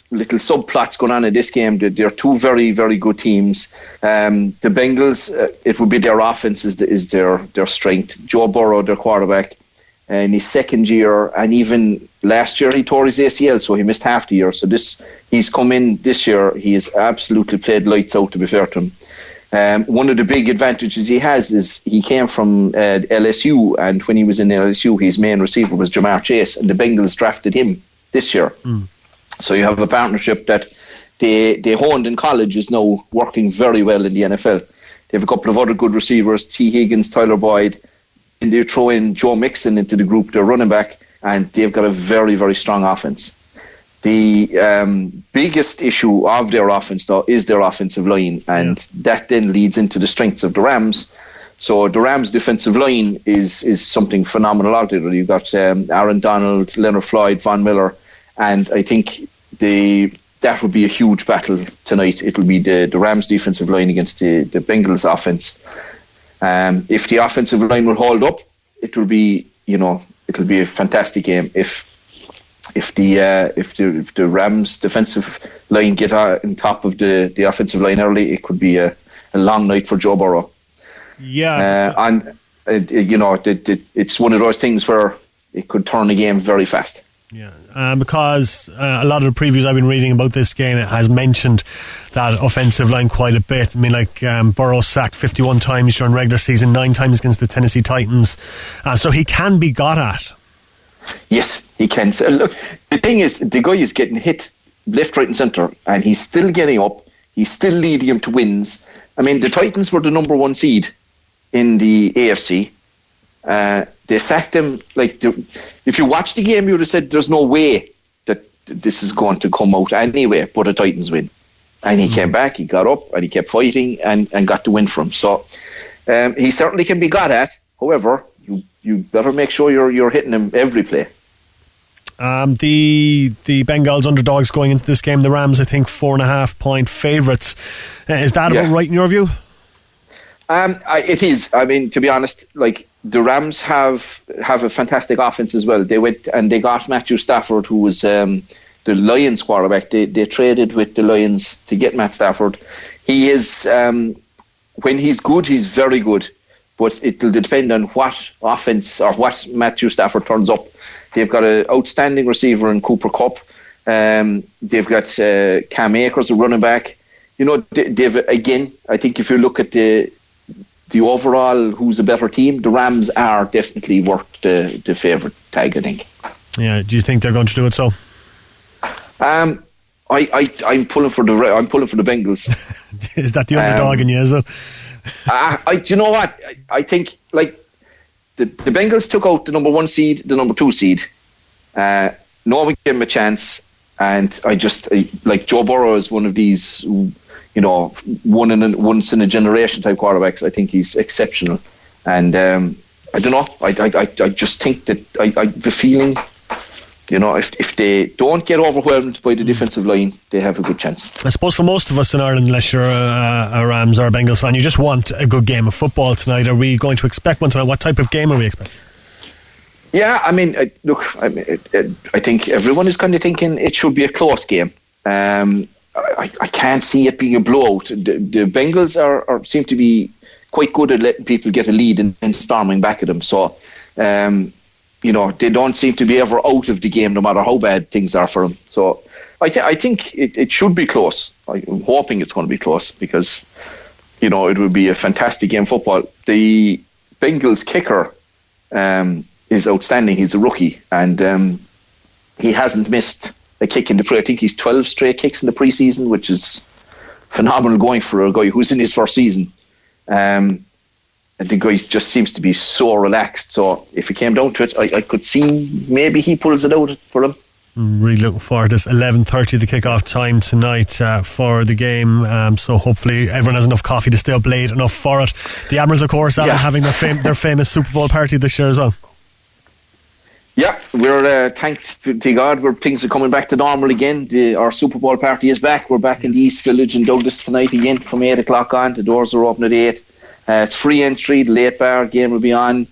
little subplots going on in this game. They're two very, very good teams. The Bengals, it would be their offense is their strength. Joe Burrow, their quarterback, in his second year, and even last year he tore his ACL, so he missed half the year. So he's come in this year, he has absolutely played lights out, to be fair to him. One of the big advantages he has is he came from LSU, and when he was in LSU, his main receiver was Jamar Chase, and the Bengals drafted him this year. Mm. So you have a partnership that they honed in college is now working very well in the NFL. They have a couple of other good receivers, T. Higgins, Tyler Boyd, and they throw in Joe Mixon into the group, their running back, and they've got a very, very strong offense. The biggest issue of their offense, though, is their offensive line, and that then leads into the strengths of the Rams. So the Rams' defensive line is something phenomenal out there. You've got Aaron Donald, Leonard Floyd, Von Miller, and I think that would be a huge battle tonight. It'll be the Rams' defensive line against the Bengals' offense. If the offensive line will hold up, it will be, you know, it'll be a fantastic game. If the Rams defensive line get on top of the offensive line early, it could be a long night for Joe Burrow. Yeah, it's one of those things where it could turn the game very fast. Yeah, because a lot of the previews I've been reading about this game has mentioned that offensive line quite a bit. I mean, like Burrow sacked 51 times during regular season, 9 times against the Tennessee Titans, so he can be got at. Yes, he can. So look, the thing is, the guy is getting hit left, right and centre, and he's still getting up. He's still leading him to wins. I mean, the Titans were the number one seed in the AFC. They sacked him. Like, if you watch the game, you would have said there's no way that this is going to come out anyway, but the Titans win. And he came back, he got up, and he kept fighting and got the win for him. So he certainly can be got at. However, you better make sure you're hitting him every play. The Bengals underdogs going into this game, the Rams, I think, 4.5-point favourites. Is that about right in your view? It is. I mean, to be honest, like, the Rams have a fantastic offense as well. They went and they got Matthew Stafford, who was the Lions quarterback. They traded with the Lions to get Matt Stafford. He is, when he's good, he's very good. But it'll depend on what offense or what Matthew Stafford turns up. They've got an outstanding receiver in Cooper Kupp. They've got Cam Akers, a running back. You know, they've, again, I think if you look at the overall, who's a better team, the Rams are definitely worth the favourite tag, I think. Yeah, do you think they're going to do it so? I'm pulling for the Bengals. Is that the underdog in you, is it? Do you know what? I think, like, the Bengals took out the number one seed, the number two seed. No one gave him a chance, and I Joe Burrow is one of these, you know, once in a generation type quarterbacks. I think he's exceptional, and I don't know. I just think that I have a feeling, you know, if they don't get overwhelmed by the defensive line, they have a good chance. I suppose for most of us in Ireland, unless you're a Rams or a Bengals fan, you just want a good game of football tonight. Are we going to expect one tonight? What type of game are we expecting? Yeah, I mean, I think everyone is kind of thinking it should be a close game. I can't see it being a blowout. The Bengals seem to be quite good at letting people get a lead and storming back at them. So, you know, they don't seem to be ever out of the game, no matter how bad things are for them. So I think it should be close. I'm hoping it's going to be close because, you know, it would be a fantastic game of football. The Bengals kicker is outstanding. He's a rookie, and he hasn't missed a kick in the I think he's 12 straight kicks in the preseason, which is phenomenal going for a guy who's in his first season. I think he just seems to be so relaxed. So if it came down to it, I could see maybe he pulls it out for him. I'm really looking forward to this. 11:30, the kick-off time tonight for the game. So hopefully everyone has enough coffee to stay up late enough for it. The Admirals, of course, are having their famous Super Bowl party this year as well. Yeah, we're thanked to God. Things are coming back to normal again. Our Super Bowl party is back. We're back in the East Village in Douglas tonight again from 8 o'clock on. The doors are open at 8. It's free entry, the late bar game will be on.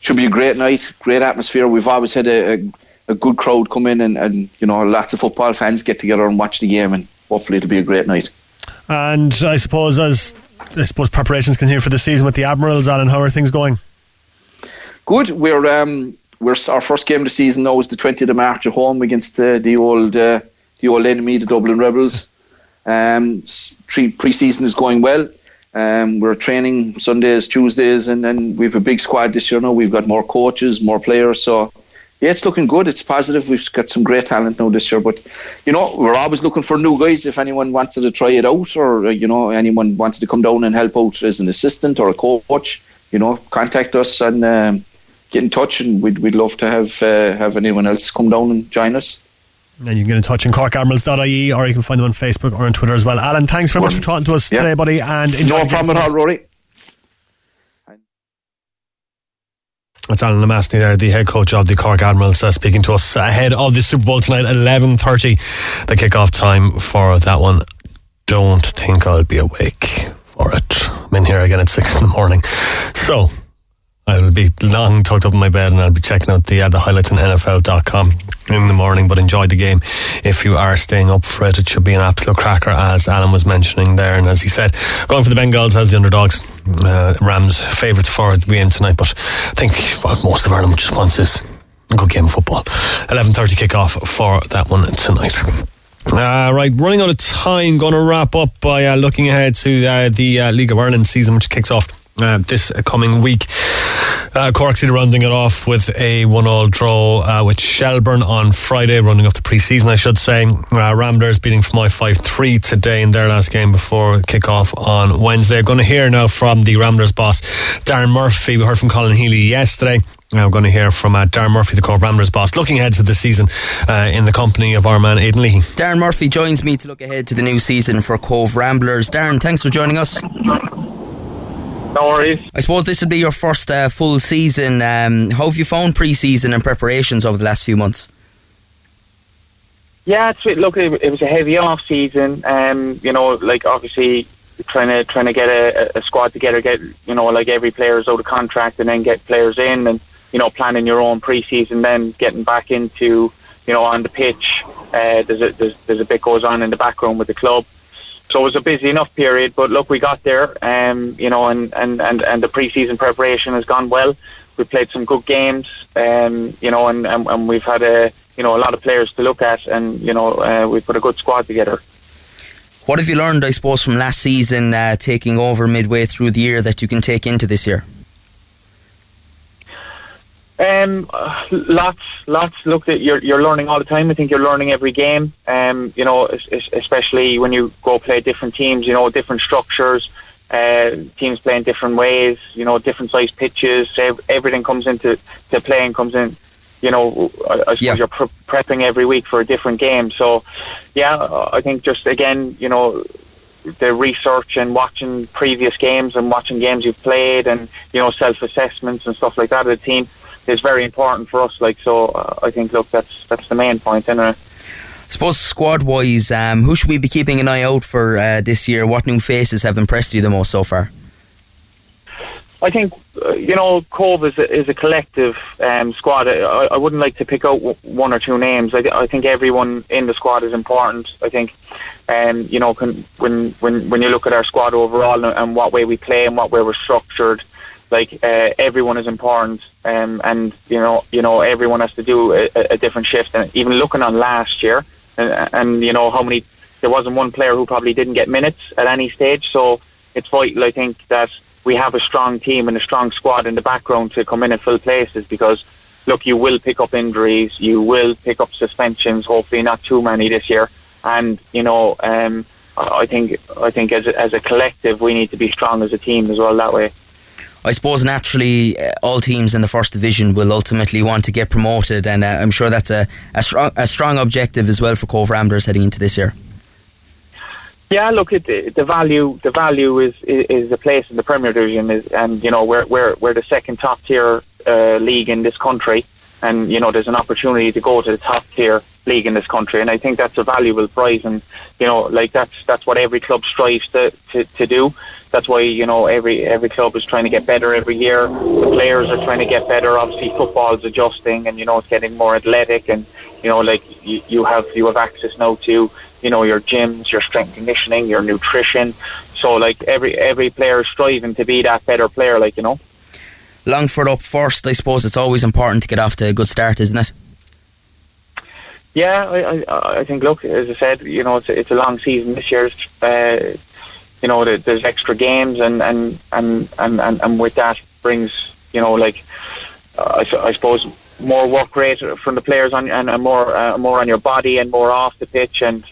Should be a great night, great atmosphere. We've always had a good crowd come in and, you know, lots of football fans get together and watch the game, and hopefully it'll be a great night. And I suppose preparations continue for the season with the Admirals, Alan, how are things going? Good. Our first game of the season now is the 20th of March at home against the old enemy, the Dublin Rebels. Pre-season is going well. We're training Sundays, Tuesdays, and we've a big squad this year now. We've got more coaches, more players, so yeah, it's looking good. It's positive. We've got some great talent now this year, but you know, we're always looking for new guys. If anyone wanted to try it out, or you know, anyone wanted to come down and help out as an assistant or a coach, you know, contact us and get in touch, and we'd love to have anyone else come down and join us. And you can get in touch on corkadmirals.ie, or you can find them on Facebook or on Twitter as well. Alan, thanks very much for talking to us today, buddy. And enjoy. No problem at all, Rory. That's Alan Lomasney there, the head coach of the Cork Admirals, speaking to us ahead of the Super Bowl tonight, 11:30, the kick-off time for that one. Don't think I'll be awake. Alright, I'm in here again at 6 a.m. So I will be long tucked up in my bed and I'll be checking out the highlights on NFL.com in the morning, but enjoy the game if you are staying up for it. It should be an absolute cracker, as Alan was mentioning there, and as he said, going for the Bengals as the underdogs. Rams favourites for the game tonight, but I think what most of Ireland just wants is a good game of football. 11:30 kickoff for that one tonight. Right, running out of time, going to wrap up by looking ahead to the League of Ireland season, which kicks off this coming week. Cork City rounding it off with a 1-1 draw with Shelburne on Friday, rounding off the pre-season I should say. Ramblers beating Fermoy 5-3 today in their last game before kick-off on Wednesday. Going to hear now from the Ramblers boss Darren Murphy. We heard from Colin Healy yesterday. Now we're going to hear from Darren Murphy, the Cork Ramblers boss, looking ahead to the season in the company of our man Aidan Leahy. Darren Murphy joins me to look ahead to the new season for Cove Ramblers. Darren, thanks for joining us. No worries. I suppose this will be your first full season. How have you found pre-season and preparations over the last few months? Yeah, it was a heavy off-season. Obviously trying to get a squad together, get every player is out of contract and then get players in, and planning your own pre-season, then getting back into on the pitch. There's a bit goes on in the background with the club. So it was a busy enough period, but look, we got there, and the pre-season preparation has gone well. We played some good games, and we've had a lot of players to look at, and we put a good squad together. What have you learned, I suppose, from last season, taking over midway through the year, that you can take into this year? Lots. Look, you're learning all the time. I think you're learning every game. Especially when you go play different teams. Different structures, teams playing different ways. Different size pitches. Everything comes into play and comes in. I suppose you're prepping every week for a different game. So, yeah, I think just again, the research and watching previous games and watching games you've played and self-assessments and stuff like that of the team. It's very important for us, I think, look, that's the main point, isn't it? I suppose squad-wise, who should we be keeping an eye out for this year? What new faces have impressed you the most so far? I think Cove is a collective squad. I wouldn't like to pick out one or two names. I think everyone in the squad is important. I think when you look at our squad overall and what way we play and what way we're structured, everyone is important, and everyone has to do a different shift. And even looking on last year, and how many, there wasn't one player who probably didn't get minutes at any stage. So it's vital, I think, that we have a strong team and a strong squad in the background to come in and fill places. Because look, you will pick up injuries, you will pick up suspensions. Hopefully, not too many this year. And I think as a collective, we need to be strong as a team as well that way. I suppose naturally all teams in the first division will ultimately want to get promoted, and I'm sure that's a strong objective as well for Cove Ramblers heading into this year. Yeah, look, the value is the place in the Premier Division, and we're the second top tier league in this country, and there's an opportunity to go to the top tier league in this country, and I think that's a valuable prize, and that's what every club strives to do. That's why every club is trying to get better every year. The players are trying to get better. Obviously, football's adjusting, and it's getting more athletic. And you have access now to your gyms, your strength conditioning, your nutrition. So every player is striving to be that better player. Longford up first. I suppose it's always important to get off to a good start, isn't it? Yeah, I think. Look, as I said, it's a long season this year. There's extra games, and with that brings I suppose more work rate from the players on, and more on your body and more off the pitch. And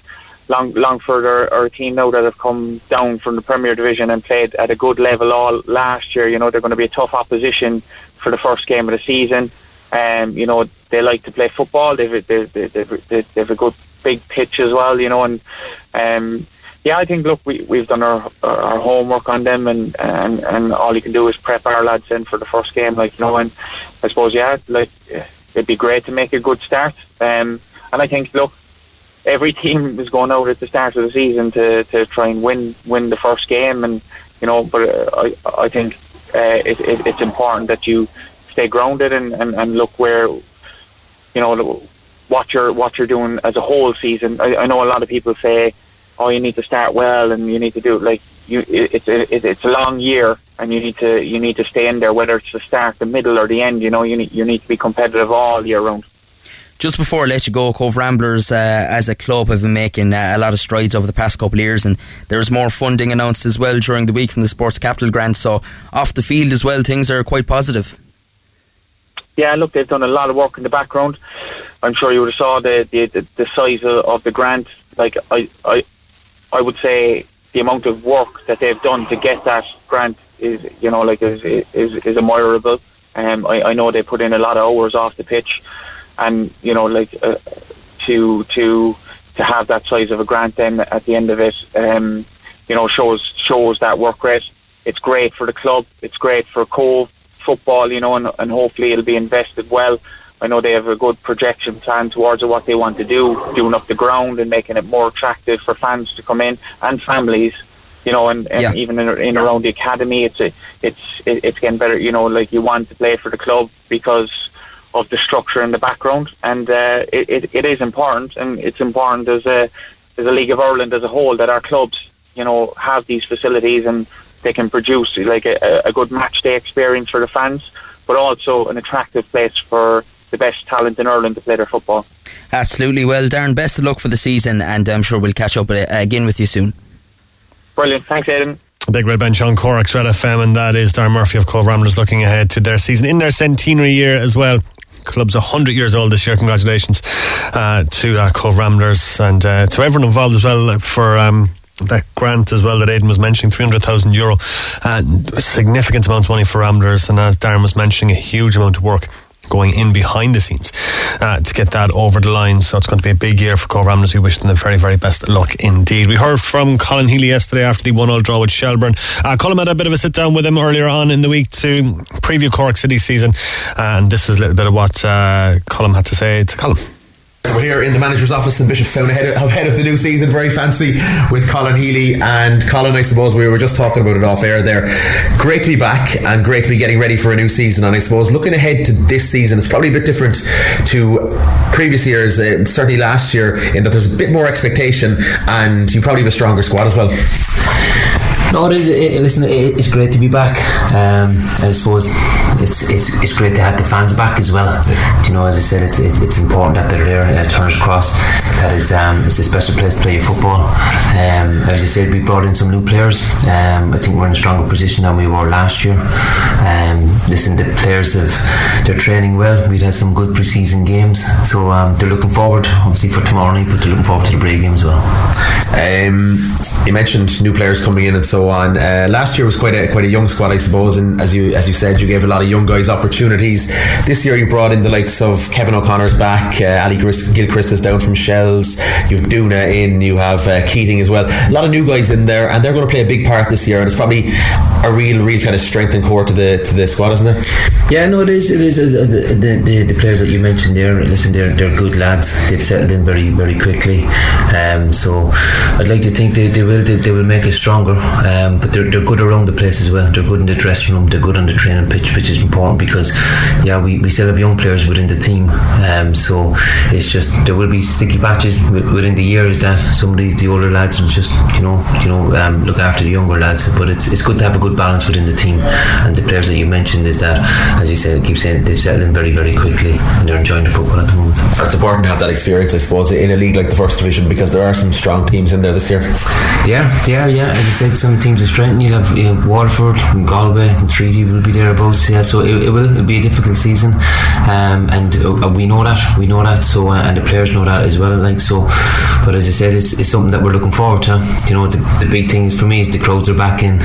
Longford are a team now that have come down from the Premier Division and played at a good level all last year. They're going to be a tough opposition for the first game of the season. They like to play football. They've a good big pitch as well. Yeah, I think, look, we've done our homework on them, and all you can do is prep our lads in for the first game, and I suppose, it'd be great to make a good start. And I think, look, every team is going out at the start of the season to try and win the first game, and you know. But I think it's important that you stay grounded and look where, you know, what you're doing as a whole season. I know a lot of people say, oh, you need to start well and you need to do it. Like, it's a long year, and you need to stay in there, whether it's the start, the middle, or the end. You know, you need to be competitive all year round. Just before I let you go, Cove Ramblers as a club have been making a lot of strides over the past couple of years, and there's more funding announced as well during the week from the Sports Capital Grant, so off the field as well things are quite positive. Yeah, look, they've done a lot of work in the background. I'm sure you would have saw the size of the grant. Like, I would say the amount of work that they've done to get that grant is, you know, like is admirable. I know they put in a lot of hours off the pitch. And, you know, like to have that size of a grant then at the end of it, you know, shows that work rate. It's great for the club. It's great for Cove football, you know, and hopefully it'll be invested well. I know they have a good projection plan towards what they want to do, doing up the ground and making it more attractive for fans to come in and families, you know, and yeah. Even in around the academy, it's getting better. You know, like, you want to play for the club because of the structure in the background, and it is important, and it's important as a League of Ireland as a whole that our clubs, you know, have these facilities and they can produce like a good match day experience for the fans, but also an attractive place for the best talent in Ireland to play their football. Absolutely. Well, Darren, best of luck for the season, and I'm sure we'll catch up again with you soon. Brilliant. Thanks, Aidan. Big Red Bench on Cork's Red FM, and that is Darren Murphy of Cove Ramblers looking ahead to their season in their centenary year as well. Club's 100 years old this year. Congratulations to Cove Ramblers and to everyone involved as well for that grant as well that Aidan was mentioning, €300,000, significant amount of money for Ramblers, and as Darren was mentioning, a huge amount of work going in behind the scenes to get that over the line. So it's going to be a big year for Cove Ramblers. We wish them the very, very best luck indeed. We heard from Colin Healy yesterday after the 1-1 draw with Shelbourne. Colin had a bit of a sit down with him earlier on in the week to preview Cork City season, and this is a little bit of what Colin had to say to Colin. We're here in the manager's office in Bishopstown ahead of the new season, very fancy, with Colin Healy. And Colin, I suppose we were just talking about it off air there, great to be back and great to be getting ready for a new season. And I suppose looking ahead to this season, it's probably a bit different to previous years, certainly last year, in that there's a bit more expectation and you probably have a stronger squad as well. No, it is. Listen, it's great to be back. I suppose it's great to have the fans back as well. You know, as I said, it's important that they're there at Turner's Cross. That is, it's a special place to play your football. As I said, we brought in some new players. I think we're in a stronger position than we were last year. Listen, the players they're training well. We've had some good pre-season games, so they're looking forward, obviously, for tomorrow night, but they're looking forward to the break game as well. You mentioned new players coming in and so on. Last year was quite a young squad, I suppose, and as you said, you gave a lot of young guys opportunities. This year you brought in the likes of Kevin O'Connor's back, Ali Gilchrist is down from Shells, you've Duna in, you have Keating as well. A lot of new guys in there, and they're going to play a big part this year, and it's probably a real kind of strength and core to the squad, isn't it? Yeah, no, it is. The players that you mentioned there, listen, they're good lads. They've settled in very, very quickly. So I'd like to think they will make us stronger. But they're good around the place as well. They're good in the dressing room. They're good on the training pitch, which is important because, yeah, we still have young players within the team. So it's just there will be sticky patches within the years that some of these the older lads will just you know look after the younger lads. But it's good to have a good balance within the team, and the players that you mentioned is that, as you said, I keep saying, they've settled in very, very quickly and they're enjoying the football at the moment. It's important to have that experience, I suppose, in a league like the First Division, because there are some strong teams in there this year. Yeah, as you said, some teams are strengthened. You'll have Waterford and Galway and Treaty will be thereabouts, yeah, so it'll be a difficult season, and we know that, so and the players know that as well, like, so. But as I said, it's something that we're looking forward to. You know, the big thing for me is the crowds are back in.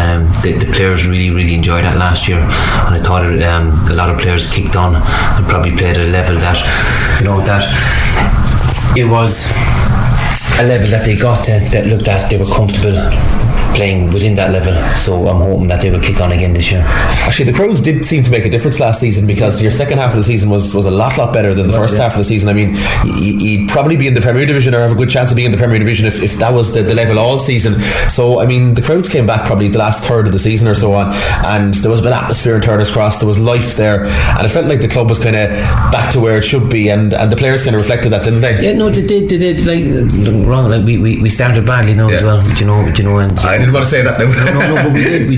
The players really, really enjoyed that last year, and I thought a lot of players kicked on and probably played at a level that, you know, that it was a level that they got to, that looked at, they were comfortable playing within that level, so I'm hoping that they will kick on again this year. Actually, the Crows did seem to make a difference last season, because your second half of the season was a lot better than the first half of the season. I mean, you'd probably be in the Premier Division, or have a good chance of being in the Premier Division if that was the level all season. So I mean, the Crows came back probably the last third of the season or so on, and there was a bit of atmosphere in Turner's Cross, there was life there, and it felt like the club was kind of back to where it should be, and the players kind of reflected that, didn't they? Yeah, no, they did. Like, wrong, like we started badly now as well. Do you know? And I didn't want to say that. No, but we did.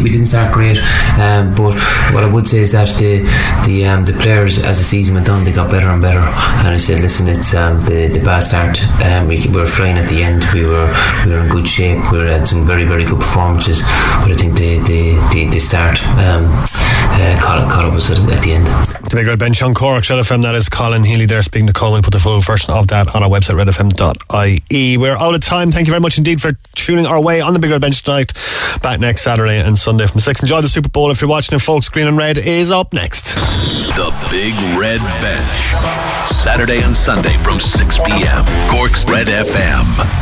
We didn't start great. But what I would say is that the players, as the season went on, they got better and better. And I said, listen, it's the bad start. We were flying at the end. We were in good shape. We had some very, very good performances. But I think the start caught up with us at the end. To make a Ben Sean Cork, Red FM. That is Colin Healy there speaking to Colin. Put the full version of that on our website, redfm.ie. We're out of time. Thank you very much indeed for tuning our way on the Big Red Bench tonight. Back next Saturday and Sunday from 6. Enjoy the Super Bowl if you're watching it, folks. Green and Red is up next. The Big Red Bench, Saturday and Sunday from 6pm, Cork's Red FM.